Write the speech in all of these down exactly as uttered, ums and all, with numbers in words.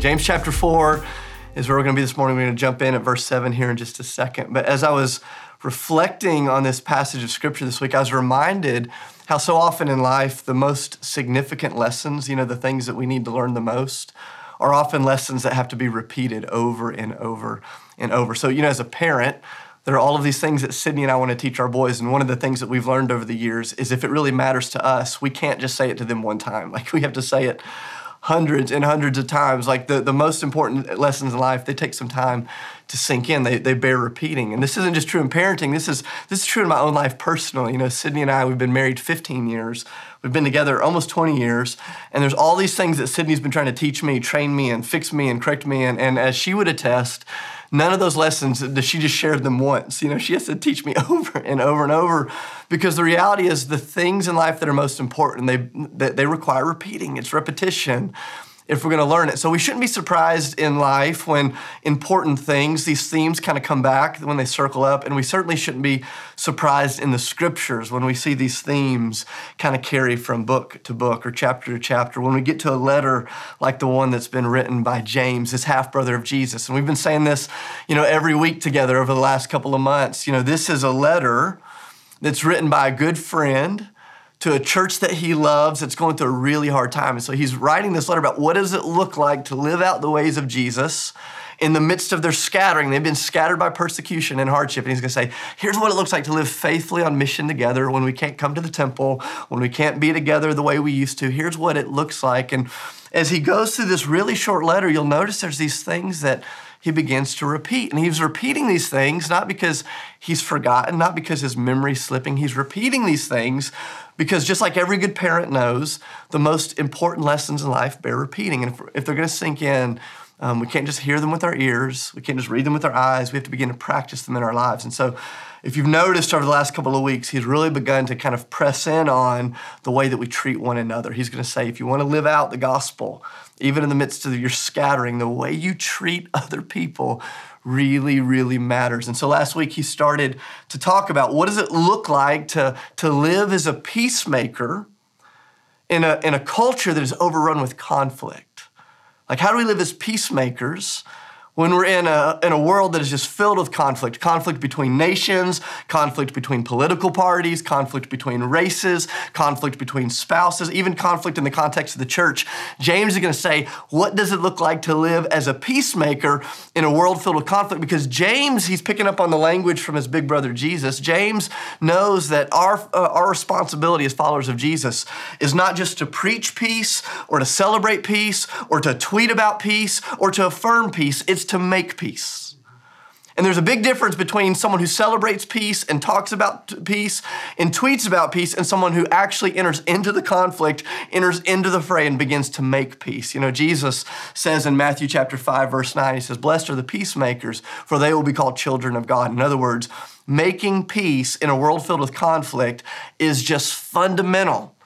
James chapter four is where we're going to be this morning. We're going to jump in at verse seven here in just a second. But as I was reflecting on this passage of Scripture this week, I was reminded how so often in life the most significant lessons, you know, the things that we need to learn the most, are often lessons that have to be repeated over and over and over. So, you know, as a parent, there are all of these things that Sydney and I want to teach our boys, and one of the things that we've learned over the years is if it really matters to us, we can't just say it to them one time. Like, we have to say it hundreds and hundreds of times. Like, the, the most important lessons in life, they take some time to sink in. They they bear repeating. And this isn't just true in parenting. This is this is true in my own life personally. You know, Sydney and I, we've been married fifteen years. We've been together almost twenty years. And there's all these things that Sydney's been trying to teach me, train me, and fix me, and correct me. And, and as she would attest, none of those lessons, does she just shared them once. You know, she has to teach me over and over and over, because the reality is the things in life that are most important, they they require repeating. It's repetition if we're going to learn it. So we shouldn't be surprised in life when important things, these themes kind of come back, when they circle up, and we certainly shouldn't be surprised in the Scriptures when we see these themes kind of carry from book to book or chapter to chapter. When we get to a letter like the one that's been written by James, his half-brother of Jesus, and we've been saying this, you know, every week together over the last couple of months, you know, this is a letter that's written by a good friend to a church that he loves that's going through a really hard time. And so he's writing this letter about what does it look like to live out the ways of Jesus in the midst of their scattering. They've been scattered by persecution and hardship. And he's gonna say, here's what it looks like to live faithfully on mission together when we can't come to the temple, when we can't be together the way we used to. Here's what it looks like. And as he goes through this really short letter, you'll notice there's these things that he begins to repeat. And he's repeating these things, not because he's forgotten, not because his memory's slipping. He's repeating these things because, just like every good parent knows, the most important lessons in life bear repeating. And if, if they're gonna sink in, um, we can't just hear them with our ears. We can't just read them with our eyes. We have to begin to practice them in our lives. And so if you've noticed over the last couple of weeks, he's really begun to kind of press in on the way that we treat one another. He's gonna say, if you wanna live out the gospel, even in the midst of your scattering, the way you treat other people really, really matters. And so last week he started to talk about what does it look like to, to live as a peacemaker in a, in a culture that is overrun with conflict. Like, how do we live as peacemakers when we're in a in a world that is just filled with conflict, conflict between nations, conflict between political parties, conflict between races, conflict between spouses, even conflict in the context of the church? James is going to say, what does it look like to live as a peacemaker in a world filled with conflict? Because James, he's picking up on the language from his big brother Jesus. James knows that our, uh, our responsibility as followers of Jesus is not just to preach peace or to celebrate peace or to tweet about peace or to affirm peace. It's to make peace. And there's a big difference between someone who celebrates peace and talks about peace and tweets about peace and someone who actually enters into the conflict, enters into the fray, and begins to make peace. You know, Jesus says in Matthew chapter five, verse nine, he says, "Blessed are the peacemakers, for they will be called children of God." In other words, making peace in a world filled with conflict is just fundamental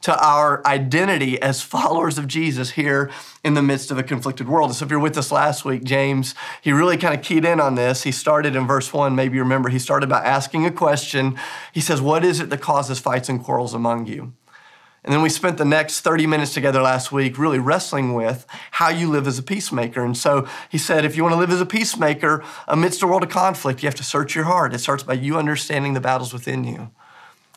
to our identity as followers of Jesus here in the midst of a conflicted world. And so if you're with us last week, James, he really kind of keyed in on this. He started in verse one, maybe you remember, he started by asking a question. He says, what is it that causes fights and quarrels among you? And then we spent the next thirty minutes together last week really wrestling with how you live as a peacemaker. And so he said, if you want to live as a peacemaker amidst a world of conflict, you have to search your heart. It starts by you understanding the battles within you.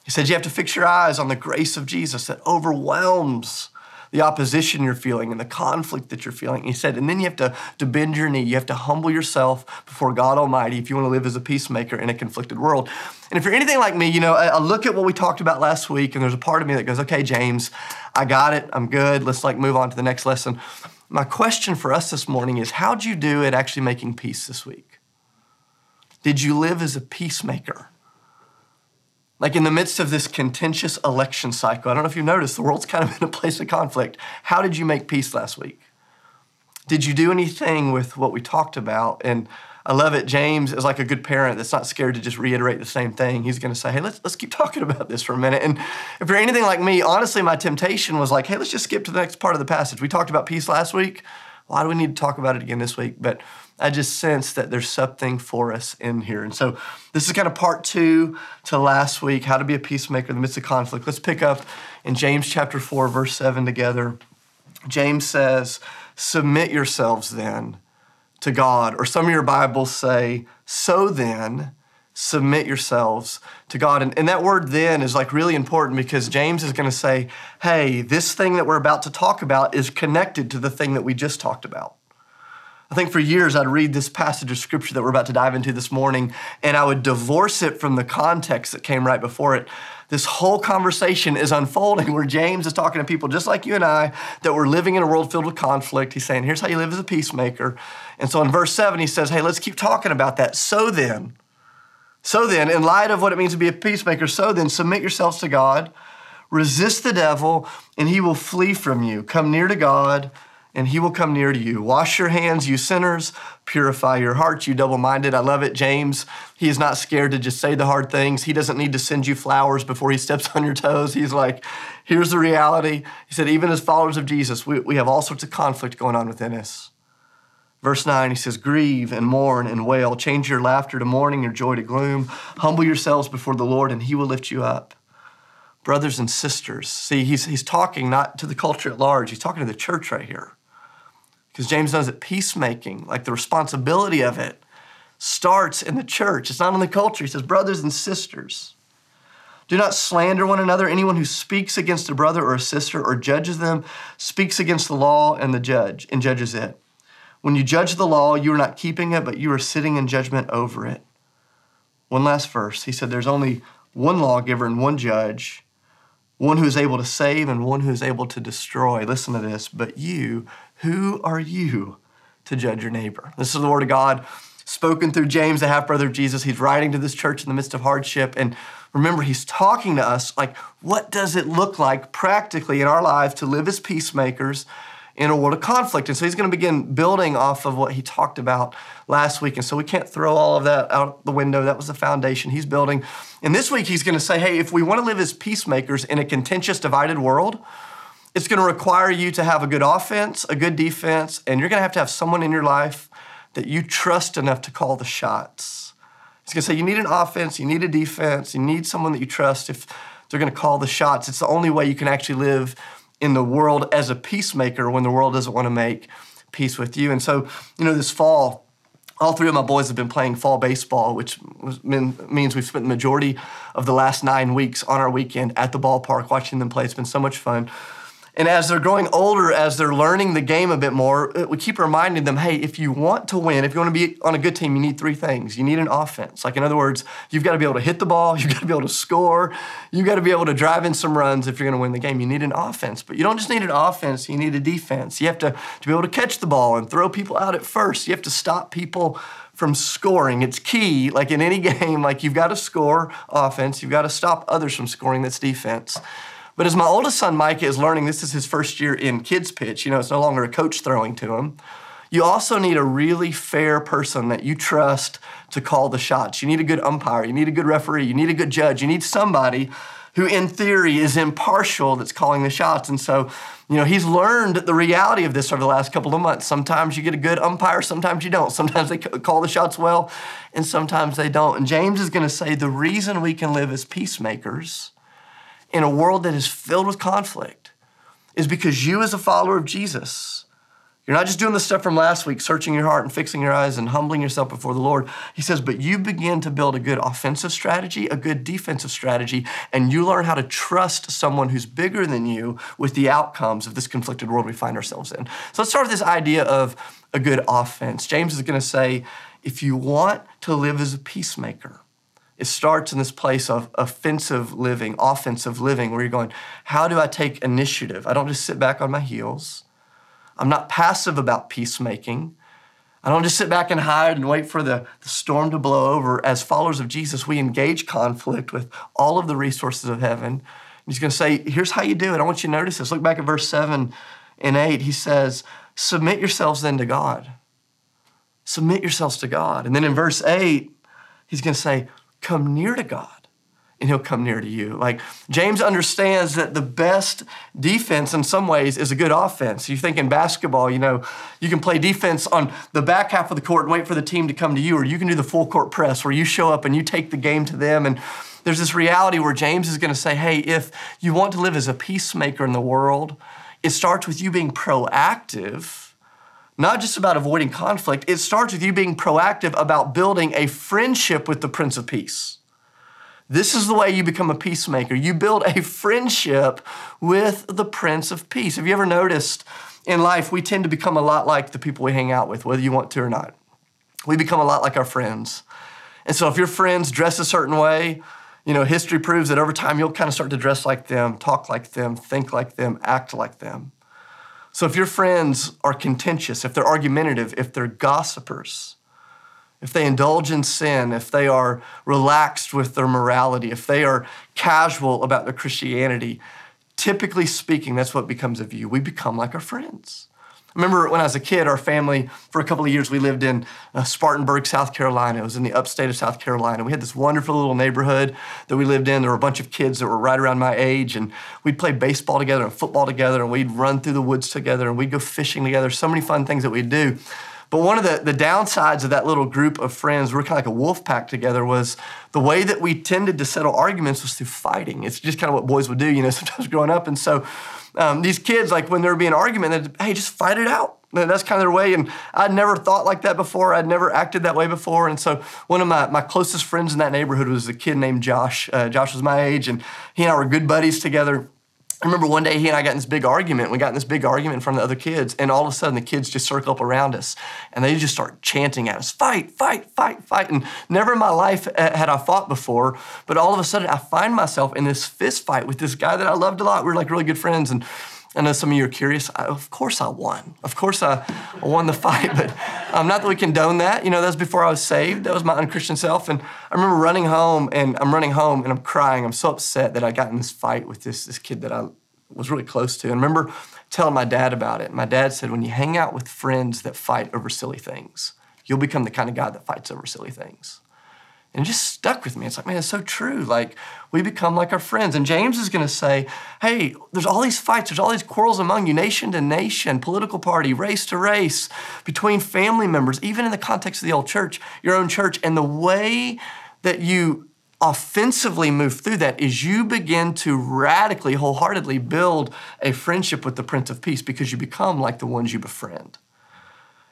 He said, you have to fix your eyes on the grace of Jesus that overwhelms the opposition you're feeling and the conflict that you're feeling. He said, and then you have to, to bend your knee. You have to humble yourself before God Almighty if you want to live as a peacemaker in a conflicted world. And if you're anything like me, you know, I, I look at what we talked about last week, and there's a part of me that goes, okay, James, I got it. I'm good. Let's like move on to the next lesson. My question for us this morning is, how'd you do at actually making peace this week? Did you live as a peacemaker? Like, in the midst of this contentious election cycle, I don't know if you've noticed, the world's kind of in a place of conflict. How did you make peace last week? Did you do anything with what we talked about? And I love it. James is like a good parent that's not scared to just reiterate the same thing. He's going to say, hey, let's let's keep talking about this for a minute. And if you're anything like me, honestly, my temptation was like, hey, let's just skip to the next part of the passage. We talked about peace last week. Why do we need to talk about it again this week? But I just sense that there's something for us in here. And so this is kind of part two to last week, how to be a peacemaker in the midst of conflict. Let's pick up in James chapter four, verse seven together. James says, submit yourselves then to God. Or some of your Bibles say, so then, submit yourselves to God. And, and that word then is like really important, because James is going to say, hey, this thing that we're about to talk about is connected to the thing that we just talked about. I think for years I'd read this passage of scripture that we're about to dive into this morning, and I would divorce it from the context that came right before it. This whole conversation is unfolding where James is talking to people just like you and I that were living in a world filled with conflict. He's saying, here's how you live as a peacemaker. And so in verse seven, he says, hey, let's keep talking about that. So then, so then, in light of what it means to be a peacemaker, so then, submit yourselves to God, resist the devil, and he will flee from you. Come near to God, and he will come near to you. Wash your hands, you sinners. Purify your hearts, you double-minded. I love it. James, he is not scared to just say the hard things. He doesn't need to send you flowers before he steps on your toes. He's like, here's the reality. He said, even as followers of Jesus, we, we have all sorts of conflict going on within us. Verse nine, he says, grieve and mourn and wail. Change your laughter to mourning, your joy to gloom. Humble yourselves before the Lord, and he will lift you up. Brothers and sisters. See, he's, he's talking not to the culture at large. He's talking to the church right here. Because James knows that peacemaking, like the responsibility of it, starts in the church. It's not in the culture. He says, brothers and sisters, do not slander one another. Anyone who speaks against a brother or a sister or judges them speaks against the law and the judge and judges it. When you judge the law, you are not keeping it, but you are sitting in judgment over it. One last verse. He said, there's only one lawgiver and one judge, one who is able to save and one who is able to destroy. Listen to this. But you, who are you to judge your neighbor? This is the word of God spoken through James, the half-brother of Jesus. He's writing to this church in the midst of hardship. And remember, he's talking to us like, what does it look like practically in our lives to live as peacemakers in a world of conflict? And so he's going to begin building off of what he talked about last week. And so we can't throw all of that out the window. That was the foundation he's building. And this week, he's going to say, hey, if we want to live as peacemakers in a contentious, divided world, it's going to require you to have a good offense, a good defense, and you're going to have to have someone in your life that you trust enough to call the shots. He's going to say you need an offense, you need a defense, you need someone that you trust if they're going to call the shots. It's the only way you can actually live in the world as a peacemaker when the world doesn't want to make peace with you. And so, you know, this fall, all three of my boys have been playing fall baseball, which means we've spent the majority of the last nine weeks on our weekend at the ballpark watching them play. It's been so much fun. And as they're growing older, as they're learning the game a bit more, we keep reminding them, hey, if you want to win, if you want to be on a good team, you need three things. You need an offense. Like, in other words, you've got to be able to hit the ball. You've got to be able to score. You've got to be able to drive in some runs if you're going to win the game. You need an offense. But you don't just need an offense. You need a defense. You have to, to be able to catch the ball and throw people out at first. You have to stop people from scoring. It's key, like in any game, like you've got to score offense. You've got to stop others from scoring. That's defense. But as my oldest son, Micah, is learning, this is his first year in kids pitch. You know, it's no longer a coach throwing to him. You also need a really fair person that you trust to call the shots. You need a good umpire. You need a good referee. You need a good judge. You need somebody who, in theory, is impartial that's calling the shots. And so, you know, he's learned the reality of this over the last couple of months. Sometimes you get a good umpire. Sometimes you don't. Sometimes they call the shots well, and sometimes they don't. And James is going to say the reason we can live as peacemakers in a world that is filled with conflict is because you, as a follower of Jesus, you're not just doing the stuff from last week, searching your heart and fixing your eyes and humbling yourself before the Lord. He says, but you begin to build a good offensive strategy, a good defensive strategy, and you learn how to trust someone who's bigger than you with the outcomes of this conflicted world we find ourselves in. So let's start with this idea of a good offense. James is going to say, if you want to live as a peacemaker, it starts in this place of offensive living, offensive living, where you're going, how do I take initiative? I don't just sit back on my heels. I'm not passive about peacemaking. I don't just sit back and hide and wait for the, the storm to blow over. As followers of Jesus, we engage conflict with all of the resources of heaven. And he's going to say, here's how you do it. I want you to notice this. Look back at verse seven and eight. He says, submit yourselves then to God. Submit yourselves to God. And then in verse eight, he's going to say, come near to God, and he'll come near to you. Like, James understands that the best defense in some ways is a good offense. You think in basketball, you know, you can play defense on the back half of the court and wait for the team to come to you, or you can do the full court press where you show up and you take the game to them. And there's this reality where James is going to say, hey, if you want to live as a peacemaker in the world, it starts with you being proactive not just about avoiding conflict. It starts with you being proactive about building a friendship with the Prince of Peace. This is the way you become a peacemaker. You build a friendship with the Prince of Peace. Have you ever noticed in life we tend to become a lot like the people we hang out with, whether you want to or not? We become a lot like our friends. And so if your friends dress a certain way, you know, history proves that over time you'll kind of start to dress like them, talk like them, think like them, act like them. So if your friends are contentious, if they're argumentative, if they're gossipers, if they indulge in sin, if they are relaxed with their morality, if they are casual about their Christianity, typically speaking, that's what becomes of you. We become like our friends. I remember when I was a kid, our family, for a couple of years, we lived in uh, Spartanburg, South Carolina. It was in the upstate of South Carolina. We had this wonderful little neighborhood that we lived in. There were a bunch of kids that were right around my age, and we'd play baseball together and football together, and we'd run through the woods together, and we'd go fishing together. So many fun things that we'd do. But one of the, the downsides of that little group of friends, we were kind of like a wolf pack together, was the way that we tended to settle arguments was through fighting. It's just kind of what boys would do, you know, sometimes growing up. And so um, these kids, like when there would be an argument, they'd, hey, just fight it out. That's kind of their way. And I'd never thought like that before. I'd never acted that way before. And so one of my, my closest friends in that neighborhood was a kid named Josh. Uh, Josh was my age, and he and I were good buddies together. I remember one day he and I got in this big argument. We got in this big argument in front of the other kids, and all of a sudden the kids just circle up around us, and they just start chanting at us, fight, fight, fight, fight. And never in my life had I fought before, but all of a sudden I find myself in this fist fight with this guy that I loved a lot. We were like really good friends, and I know some of you are curious. I, of course I won. Of course I won the fight, but um, not that we condone that. You know, that was before I was saved. That was my unchristian self. And I remember running home, and I'm running home, and I'm crying. I'm so upset that I got in this fight with this, this kid that I was really close to. And I remember telling my dad about it. My dad said, when you hang out with friends that fight over silly things, you'll become the kind of guy that fights over silly things. And it just stuck with me. It's like, man, it's so true. Like, we become like our friends. And James is going to say, hey, there's all these fights. There's all these quarrels among you, nation to nation, political party, race to race, between family members, even in the context of the old church, your own church. And the way that you offensively move through that is you begin to radically, wholeheartedly build a friendship with the Prince of Peace, because you become like the ones you befriend.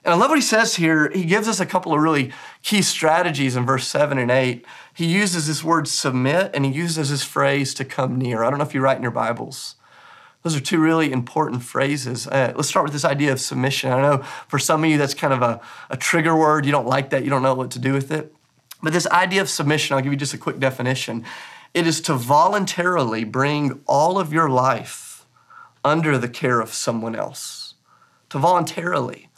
And I love what he says here. He gives us a couple of really key strategies in verse seven and eight. He uses this word submit, and he uses this phrase to come near. I don't know if you write in your Bibles. Those are two really important phrases. Uh, let's start with this idea of submission. I know for some of you that's kind of a, a trigger word. You don't like that. You don't know what to do with it. But this idea of submission, I'll give you just a quick definition. It is to voluntarily bring all of your life under the care of someone else. To voluntarily.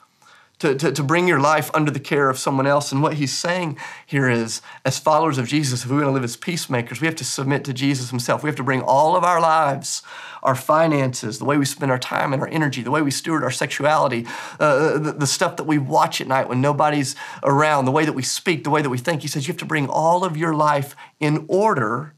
To, to, to bring your life under the care of someone else. And what he's saying here is, as followers of Jesus, if we want to live as peacemakers, we have to submit to Jesus himself. We have to bring all of our lives, our finances, the way we spend our time and our energy, the way we steward our sexuality, uh, the, the stuff that we watch at night when nobody's around, the way that we speak, the way that we think. He says you have to bring all of your life in order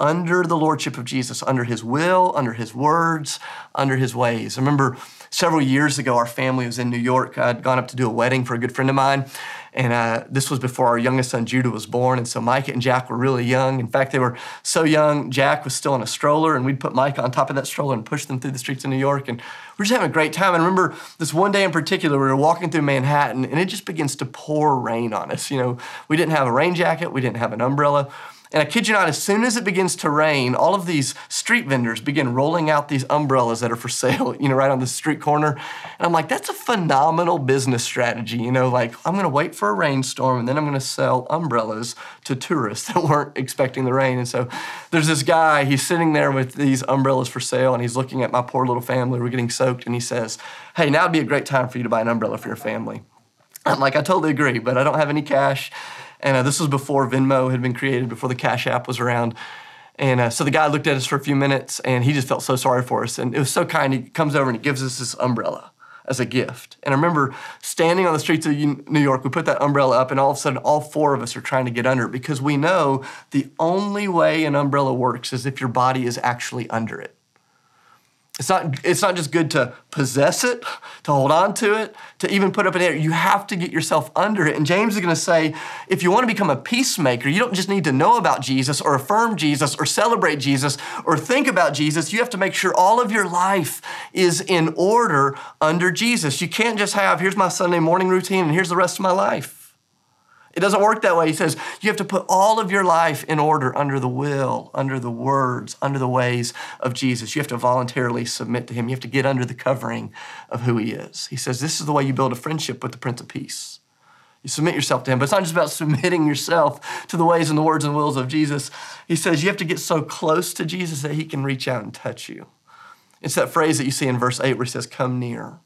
under the lordship of Jesus, under his will, under his words, under his ways. I remember several years ago, our family was in New York. I'd gone up to do a wedding for a good friend of mine. And uh, this was before our youngest son, Judah, was born. And so Micah and Jack were really young. In fact, they were so young, Jack was still in a stroller, and we'd put Micah on top of that stroller and push them through the streets of New York. And we were just having a great time. And I remember this one day in particular, we were walking through Manhattan, and it just begins to pour rain on us. You know, we didn't have a rain jacket. We didn't have an umbrella. And I kid you not, as soon as it begins to rain, all of these street vendors begin rolling out these umbrellas that are for sale, you know, right on the street corner. And I'm like, that's a phenomenal business strategy. You know, like, I'm going to wait for a rainstorm, and then I'm going to sell umbrellas to tourists that weren't expecting the rain. And so there's this guy, he's sitting there with these umbrellas for sale, and he's looking at my poor little family. We're getting soaked. And he says, hey, now would be a great time for you to buy an umbrella for your family. I'm like, I totally agree, but I don't have any cash. And uh, this was before Venmo had been created, before the Cash App was around. And uh, so the guy looked at us for a few minutes, and he just felt so sorry for us. And it was so kind. He comes over and he gives us this umbrella as a gift. And I remember standing on the streets of New York, we put that umbrella up, and all of a sudden all four of us are trying to get under it, because we know the only way an umbrella works is if your body is actually under it. It's not, it's not just good to possess it, to hold on to it, to even put up an area. You have to get yourself under it. And James is going to say, if you want to become a peacemaker, you don't just need to know about Jesus or affirm Jesus or celebrate Jesus or think about Jesus. You have to make sure all of your life is in order under Jesus. You can't just have, here's my Sunday morning routine and here's the rest of my life. It doesn't work that way. He says, you have to put all of your life in order under the will, under the words, under the ways of Jesus. You have to voluntarily submit to him. You have to get under the covering of who he is. He says, this is the way you build a friendship with the Prince of Peace. You submit yourself to him, but it's not just about submitting yourself to the ways and the words and wills of Jesus. He says, you have to get so close to Jesus that he can reach out and touch you. It's that phrase that you see in verse eight where he says, come near.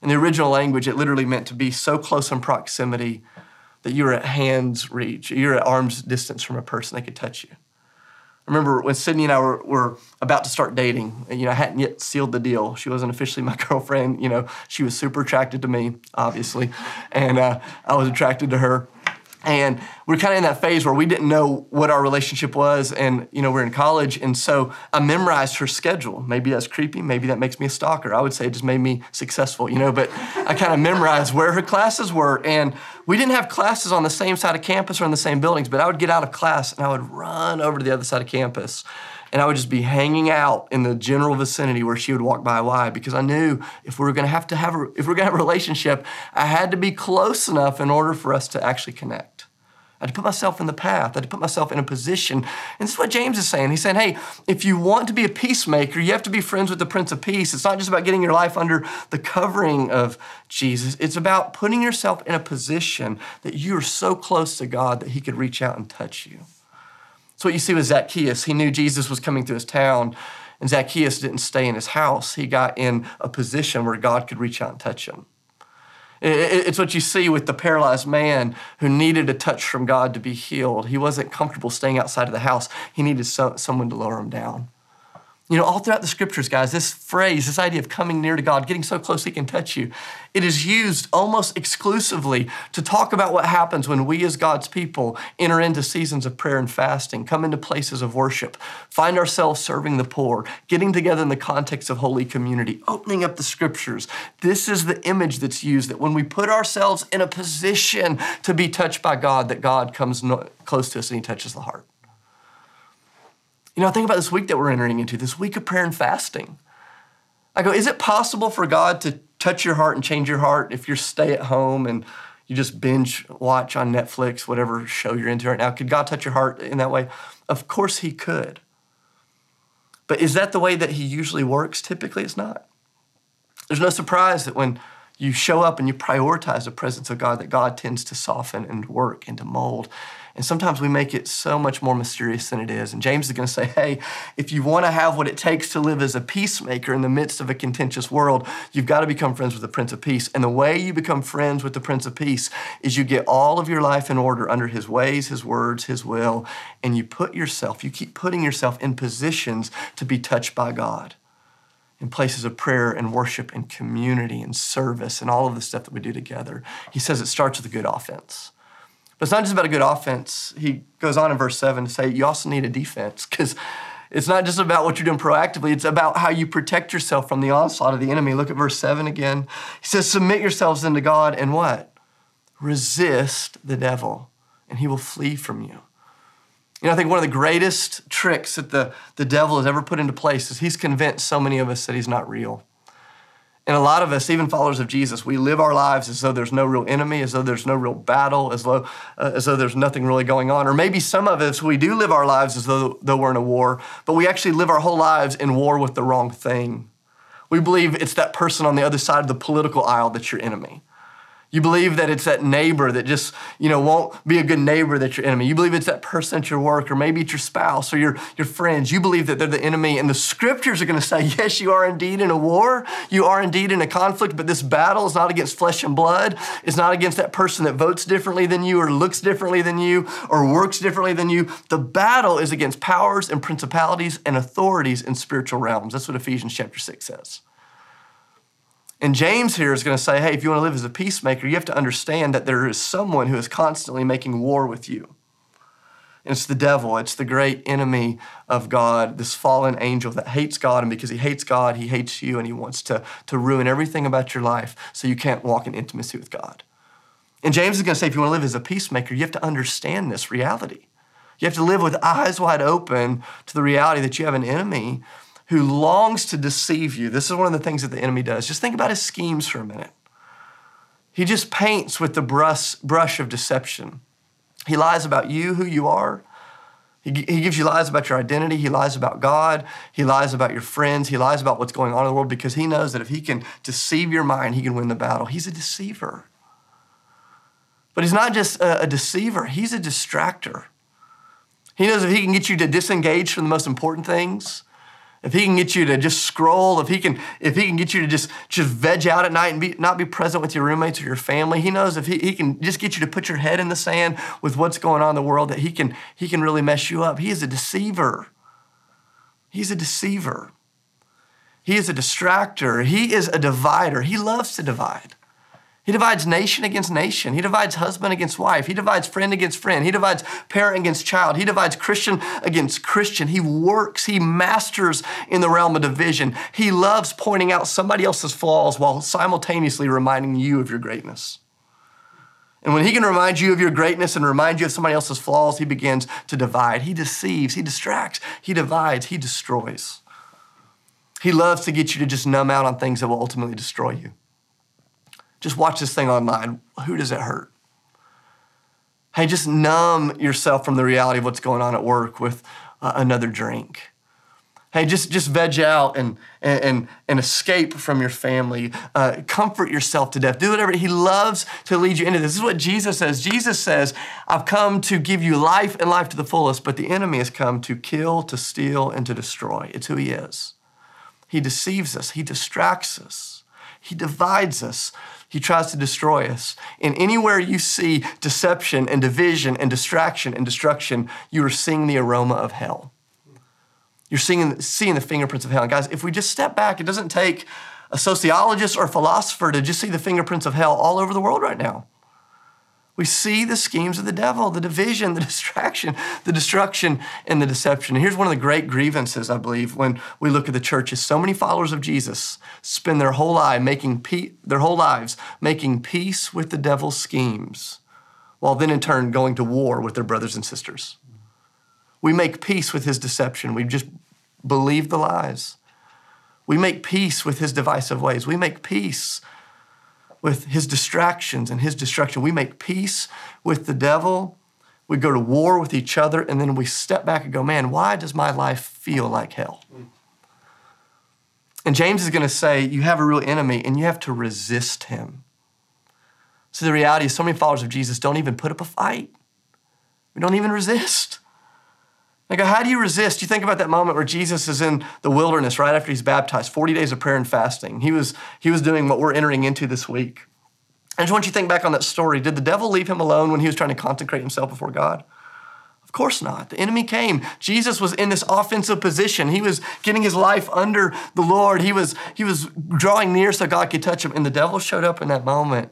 In the original language, it literally meant to be so close in proximity that you're at hand's reach, you're at arm's distance from a person that could touch you. I remember when Sydney and I were, were about to start dating, and, you know, I hadn't yet sealed the deal. She wasn't officially my girlfriend. You know, she was super attracted to me, obviously, and uh, I was attracted to her. And we're kind of in that phase where we didn't know what our relationship was, and, you know, we're in college, and so I memorized her schedule. Maybe that's creepy. Maybe that makes me a stalker. I would say it just made me successful, you know, but I kind of memorized where her classes were, and we didn't have classes on the same side of campus or in the same buildings, but I would get out of class, and I would run over to the other side of campus, and I would just be hanging out in the general vicinity where she would walk by. Why? Because I knew if we were going to have to have a, if we were going to have a relationship, I had to be close enough in order for us to actually connect. I had to put myself in the path. I had to put myself in a position. And this is what James is saying. He's saying, hey, if you want to be a peacemaker, you have to be friends with the Prince of Peace. It's not just about getting your life under the covering of Jesus. It's about putting yourself in a position that you are so close to God that he could reach out and touch you. So what you see with Zacchaeus, he knew Jesus was coming through his town, and Zacchaeus didn't stay in his house. He got in a position where God could reach out and touch him. It's what you see with the paralyzed man who needed a touch from God to be healed. He wasn't comfortable staying outside of the house. He needed so- someone to lower him down. You know, all throughout the scriptures, guys, this phrase, this idea of coming near to God, getting so close he can touch you, it is used almost exclusively to talk about what happens when we as God's people enter into seasons of prayer and fasting, come into places of worship, find ourselves serving the poor, getting together in the context of holy community, opening up the scriptures. This is the image that's used, that when we put ourselves in a position to be touched by God, that God comes no- close to us and he touches the heart. You know, I think about this week that we're entering into, this week of prayer and fasting. I go, is it possible for God to touch your heart and change your heart if you stay at home and you just binge watch on Netflix, whatever show you're into right now? Could God touch your heart in that way? Of course he could. But is that the way that he usually works? Typically, it's not. There's no surprise that when you show up and you prioritize the presence of God, that God tends to soften and work and to mold. And sometimes we make it so much more mysterious than it is. And James is going to say, hey, if you want to have what it takes to live as a peacemaker in the midst of a contentious world, you've got to become friends with the Prince of Peace. And the way you become friends with the Prince of Peace is you get all of your life in order under his ways, his words, his will, and you put yourself, you keep putting yourself in positions to be touched by God in places of prayer and worship and community and service and all of the stuff that we do together. He says it starts with a good offense. But it's not just about a good offense. He goes on in verse seven to say, you also need a defense, because it's not just about what you're doing proactively. It's about how you protect yourself from the onslaught of the enemy. Look at verse seven again. He says, submit yourselves unto God and what? Resist the devil, and he will flee from you. You know, I think one of the greatest tricks that the, the devil has ever put into place is he's convinced so many of us that he's not real. And a lot of us, even followers of Jesus, we live our lives as though there's no real enemy, as though there's no real battle, as though, uh, as though there's nothing really going on. Or maybe some of us, we do live our lives as though, though we're in a war, but we actually live our whole lives in war with the wrong thing. We believe it's that person on the other side of the political aisle that's your enemy. You believe that it's that neighbor that just, you know, won't be a good neighbor that's your enemy. You believe it's that person at your work, or maybe it's your spouse or your, your friends. You believe that they're the enemy, and the scriptures are going to say, yes, you are indeed in a war. You are indeed in a conflict, but this battle is not against flesh and blood. It's not against that person that votes differently than you or looks differently than you or works differently than you. The battle is against powers and principalities and authorities in spiritual realms. That's what Ephesians chapter six says. And James here is going to say, hey, if you want to live as a peacemaker, you have to understand that there is someone who is constantly making war with you. And it's the devil. It's the great enemy of God, this fallen angel that hates God. And because he hates God, he hates you, and he wants to, to ruin everything about your life so you can't walk in intimacy with God. And James is going to say, if you want to live as a peacemaker, you have to understand this reality. You have to live with eyes wide open to the reality that you have an enemy who longs to deceive you. This is one of the things that the enemy does. Just think about his schemes for a minute. He just paints with the brush, brush of deception. He lies about you, who you are. He, he gives you lies about your identity. He lies about God. He lies about your friends. He lies about what's going on in the world because he knows that if he can deceive your mind, he can win the battle. He's a deceiver. But he's not just a, a deceiver. He's a distractor. He knows if he can get you to disengage from the most important things, if he can get you to just scroll, if he can if he can get you to just, just veg out at night and be, not be present with your roommates or your family, he knows if he, he can just get you to put your head in the sand with what's going on in the world, that he can, he can really mess you up. He is a deceiver. He's a deceiver. He is a distractor. He is a divider. He loves to divide. He divides nation against nation. He divides husband against wife. He divides friend against friend. He divides parent against child. He divides Christian against Christian. He works, he masters in the realm of division. He loves pointing out somebody else's flaws while simultaneously reminding you of your greatness. And when he can remind you of your greatness and remind you of somebody else's flaws, he begins to divide. He deceives, he distracts, he divides, he destroys. He loves to get you to just numb out on things that will ultimately destroy you. Just watch this thing online. Who does it hurt? Hey, just numb yourself from the reality of what's going on at work with uh, another drink. Hey, just, just veg out and, and, and escape from your family. Uh, comfort yourself to death. Do whatever. He loves to lead you into this. This is what Jesus says. Jesus says, I've come to give you life and life to the fullest, but the enemy has come to kill, to steal, and to destroy. It's who he is. He deceives us. He distracts us. He divides us. He tries to destroy us. And anywhere you see deception and division and distraction and destruction, you are seeing the aroma of hell. You're seeing, seeing the fingerprints of hell. And guys, if we just step back, it doesn't take a sociologist or a philosopher to just see the fingerprints of hell all over the world right now. We see the schemes of the devil, the division, the distraction, the destruction, and the deception. And here's one of the great grievances, I believe, when we look at the church is so many followers of Jesus spend their whole life making pe- their whole lives making peace with the devil's schemes, while then in turn going to war with their brothers and sisters. We make peace with his deception. We just believe the lies. We make peace with his divisive ways. We make peace with his distractions and his destruction. We make peace with the devil. We go to war with each other, and then we step back and go, man, why does my life feel like hell? And James is going to say, you have a real enemy, and you have to resist him. So the reality is so many followers of Jesus don't even put up a fight. We don't even resist. Like, how do you resist? You think about that moment where Jesus is in the wilderness right after he's baptized, forty days of prayer and fasting. He was, he was doing what we're entering into this week. I just want you to think back on that story. Did the devil leave him alone when he was trying to consecrate himself before God? Of course not. The enemy came. Jesus was in this offensive position. He was getting his life under the Lord. He was, he was drawing near so God could touch him. And the devil showed up in that moment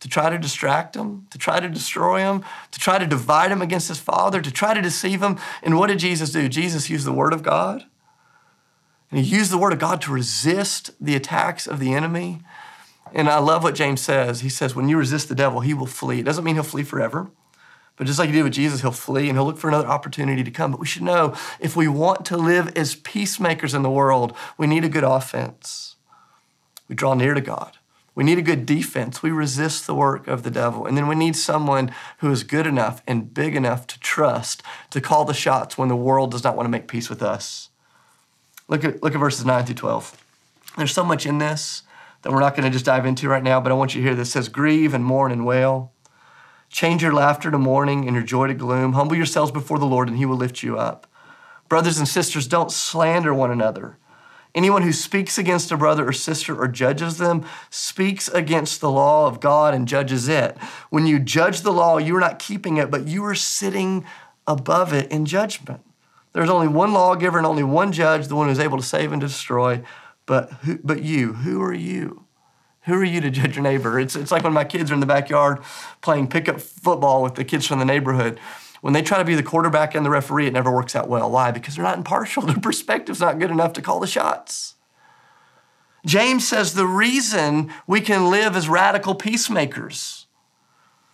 to try to distract him, to try to destroy him, to try to divide him against his Father, to try to deceive him. And what did Jesus do? Jesus used the Word of God. And he used the Word of God to resist the attacks of the enemy. And I love what James says. He says, when you resist the devil, he will flee. It doesn't mean he'll flee forever. But just like he did with Jesus, he'll flee and he'll look for another opportunity to come. But we should know, if we want to live as peacemakers in the world, we need a good offense. We draw near to God. We need a good defense. We resist the work of the devil. And then we need someone who is good enough and big enough to trust to call the shots when the world does not want to make peace with us. Look at, look at verses nine through twelve. There's so much in this that we're not going to just dive into right now, but I want you to hear this. It says, grieve and mourn and wail. Change your laughter to mourning and your joy to gloom. Humble yourselves before the Lord and he will lift you up. Brothers and sisters, don't slander one another. Anyone who speaks against a brother or sister or judges them speaks against the law of God and judges it. When you judge the law, you are not keeping it, but you are sitting above it in judgment. There's only one lawgiver and only one judge, the one who is able to save and destroy. But who, but you, who are you? Who are you to judge your neighbor? It's, it's like when my kids are in the backyard playing pickup football with the kids from the neighborhood. When they try to be the quarterback and the referee, it never works out well. Why? Because they're not impartial. Their perspective's not good enough to call the shots. James says the reason we can live as radical peacemakers,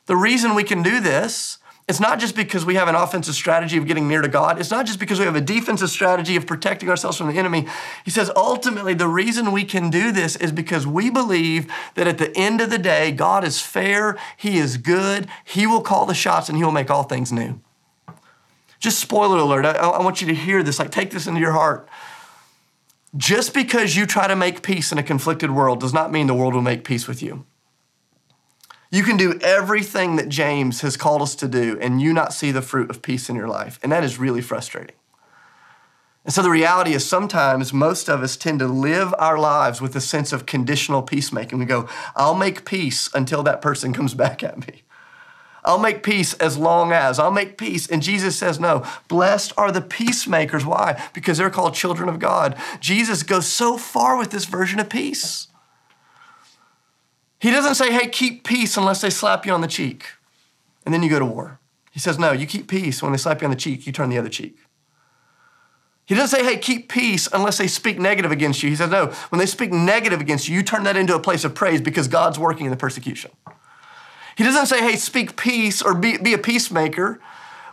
the reason we can do this, it's not just because we have an offensive strategy of getting near to God. It's not just because we have a defensive strategy of protecting ourselves from the enemy. He says, ultimately, the reason we can do this is because we believe that at the end of the day, God is fair, He is good, He will call the shots, and He will make all things new. Just spoiler alert, I, I want you to hear this, like take this into your heart. Just because you try to make peace in a conflicted world does not mean the world will make peace with you. You can do everything that James has called us to do and you not see the fruit of peace in your life. And that is really frustrating. And so the reality is sometimes most of us tend to live our lives with a sense of conditional peacemaking. We go, I'll make peace until that person comes back at me. I'll make peace as long as, I'll make peace. And Jesus says, no, blessed are the peacemakers. Why? Because they're called children of God. Jesus goes so far with this version of peace. He doesn't say, hey, keep peace unless they slap you on the cheek, and then you go to war. He says, no, you keep peace. When they slap you on the cheek, you turn the other cheek. He doesn't say, hey, keep peace unless they speak negative against you. He says, no, when they speak negative against you, you turn that into a place of praise because God's working in the persecution. He doesn't say, hey, speak peace or be, be a peacemaker.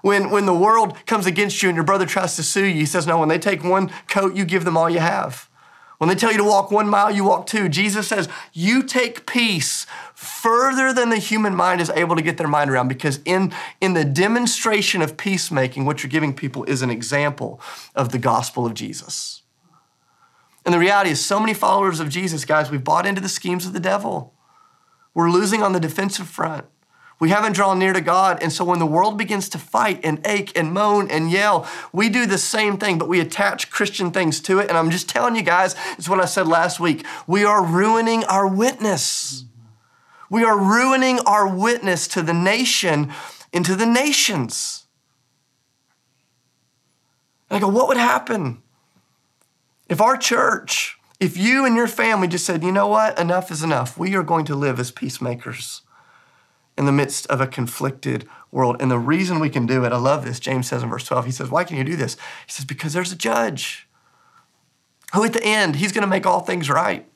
When, when the world comes against you and your brother tries to sue you, he says, no, when they take one coat, you give them all you have. When they tell you to walk one mile, you walk two. Jesus says, you take peace further than the human mind is able to get their mind around, because in, in the demonstration of peacemaking, what you're giving people is an example of the gospel of Jesus. And the reality is so many followers of Jesus, guys, we've bought into the schemes of the devil. We're losing on the defensive front. We haven't drawn near to God. And so when the world begins to fight and ache and moan and yell, we do the same thing, but we attach Christian things to it. And I'm just telling you guys, it's what I said last week. We are ruining our witness. We are ruining our witness to the nation and to the nations. And I go, what would happen if our church, if you and your family just said, you know what, enough is enough. We are going to live as peacemakers in the midst of a conflicted world. And the reason we can do it, I love this, James says in verse twelve, he says, why can you do this? He says, because there's a judge who at the end, he's gonna make all things right.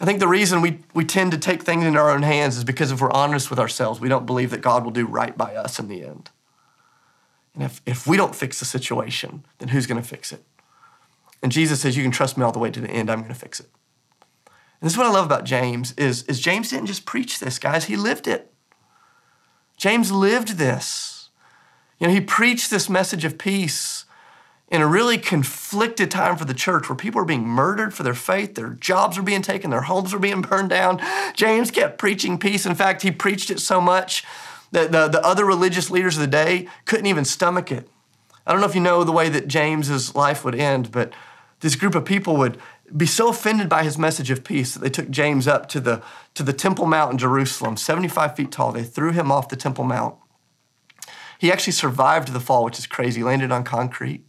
I think the reason we, we tend to take things into our own hands is because if we're honest with ourselves, we don't believe that God will do right by us in the end. And if, if we don't fix the situation, then who's gonna fix it? And Jesus says, you can trust me all the way to the end, I'm gonna fix it. And this is what I love about James is, is James didn't just preach this, guys. He lived it. James lived this. You know, he preached this message of peace in a really conflicted time for the church where people were being murdered for their faith, their jobs were being taken, their homes were being burned down. James kept preaching peace. In fact, he preached it so much that the, the other religious leaders of the day couldn't even stomach it. I don't know if you know the way that James's life would end, but this group of people would be so offended by his message of peace that they took James up to the, to the Temple Mount in Jerusalem, seventy-five feet tall. They threw him off the Temple Mount. He actually survived the fall, which is crazy. He landed on concrete.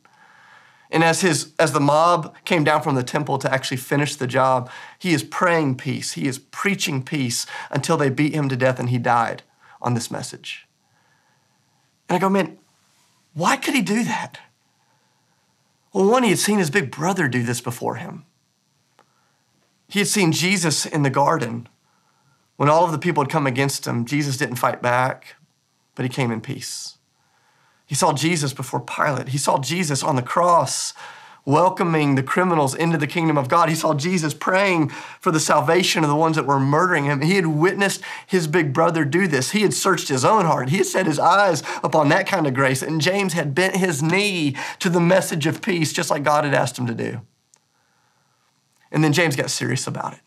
And as his as the mob came down from the temple to actually finish the job, he is praying peace. He is preaching peace until they beat him to death and he died on this message. And I go, man, why could he do that? Well, one, he had seen his big brother do this before him. He had seen Jesus in the garden. When all of the people had come against him, Jesus didn't fight back, but he came in peace. He saw Jesus before Pilate. He saw Jesus on the cross, welcoming the criminals into the kingdom of God. He saw Jesus praying for the salvation of the ones that were murdering him. He had witnessed his big brother do this. He had searched his own heart. He had set his eyes upon that kind of grace. And James had bent his knee to the message of peace, just like God had asked him to do. And then James got serious about it.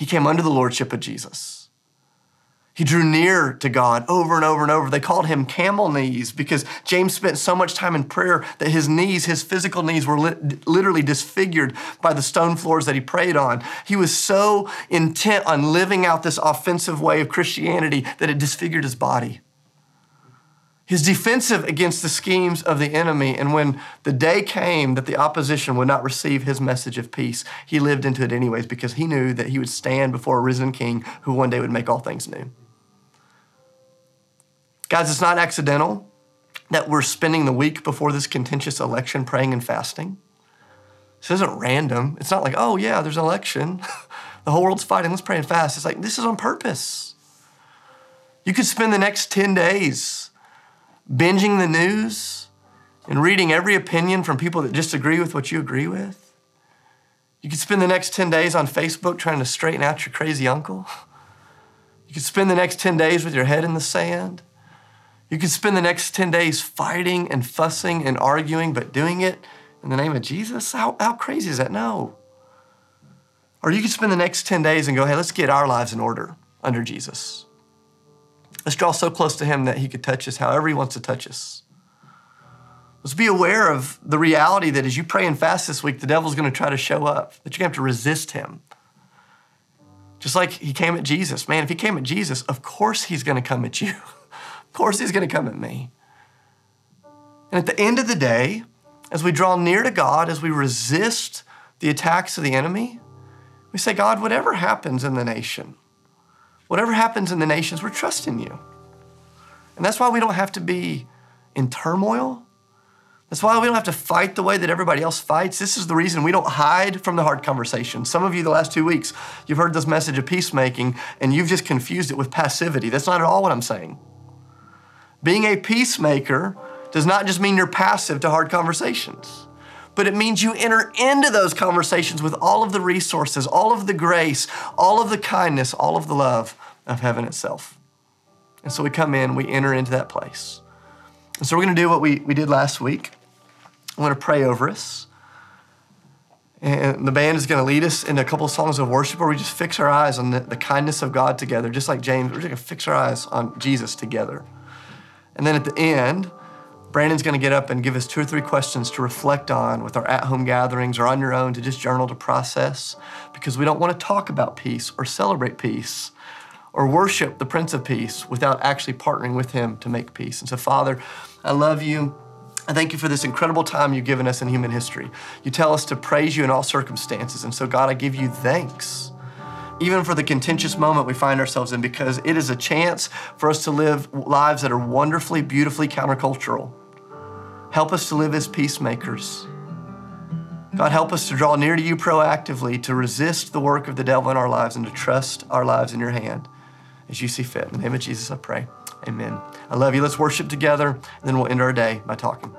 He came under the lordship of Jesus. He drew near to God over and over and over. They called him camel knees because James spent so much time in prayer that his knees, his physical knees, were lit- literally disfigured by the stone floors that he prayed on. He was so intent on living out this offensive way of Christianity that it disfigured his body. He's defensive against the schemes of the enemy. And when the day came that the opposition would not receive his message of peace, he lived into it anyways because he knew that he would stand before a risen king who one day would make all things new. Guys, it's not accidental that we're spending the week before this contentious election praying and fasting. This isn't random. It's not like, oh yeah, there's an election. The whole world's fighting, let's pray and fast. It's like, this is on purpose. You could spend the next ten days binging the news and reading every opinion from people that disagree with what you agree with. You could spend the next ten days on Facebook trying to straighten out your crazy uncle. You could spend the next ten days with your head in the sand. You could spend the next ten days fighting and fussing and arguing, but doing it in the name of Jesus. How, how crazy is that? No. Or you could spend the next ten days and go, hey, let's get our lives in order under Jesus. Let's draw so close to him that he could touch us however he wants to touch us. Let's be aware of the reality that as you pray and fast this week, the devil's going to try to show up, that you're going to have to resist him. Just like he came at Jesus. Man, if he came at Jesus, of course he's going to come at you. Of course he's going to come at me. And at the end of the day, as we draw near to God, as we resist the attacks of the enemy, we say, God, whatever happens in the nation, whatever happens in the nations, we're trusting you. And that's why we don't have to be in turmoil. That's why we don't have to fight the way that everybody else fights. This is the reason we don't hide from the hard conversation. Some of you the last two weeks, you've heard this message of peacemaking and you've just confused it with passivity. That's not at all what I'm saying. Being a peacemaker does not just mean you're passive to hard conversations, but it means you enter into those conversations with all of the resources, all of the grace, all of the kindness, all of the love of heaven itself. And so we come in, we enter into that place. And so we're gonna do what we, we did last week. I'm gonna pray over us. And the band is gonna lead us into a couple of songs of worship where we just fix our eyes on the, the kindness of God together, just like James, we're just gonna fix our eyes on Jesus together. And then at the end, Brandon's gonna get up and give us two or three questions to reflect on with our at-home gatherings or on your own to just journal to process, because we don't wanna talk about peace or celebrate peace or worship the Prince of Peace without actually partnering with him to make peace. And so, Father, I love you. I thank you for this incredible time you've given us in human history. You tell us to praise you in all circumstances. And so, God, I give you thanks, even for the contentious moment we find ourselves in, because it is a chance for us to live lives that are wonderfully, beautifully countercultural. Help us to live as peacemakers. God, help us to draw near to you proactively, to resist the work of the devil in our lives and to trust our lives in your hand as you see fit. In the name of Jesus, I pray. Amen. I love you. Let's worship together, and then we'll end our day by talking.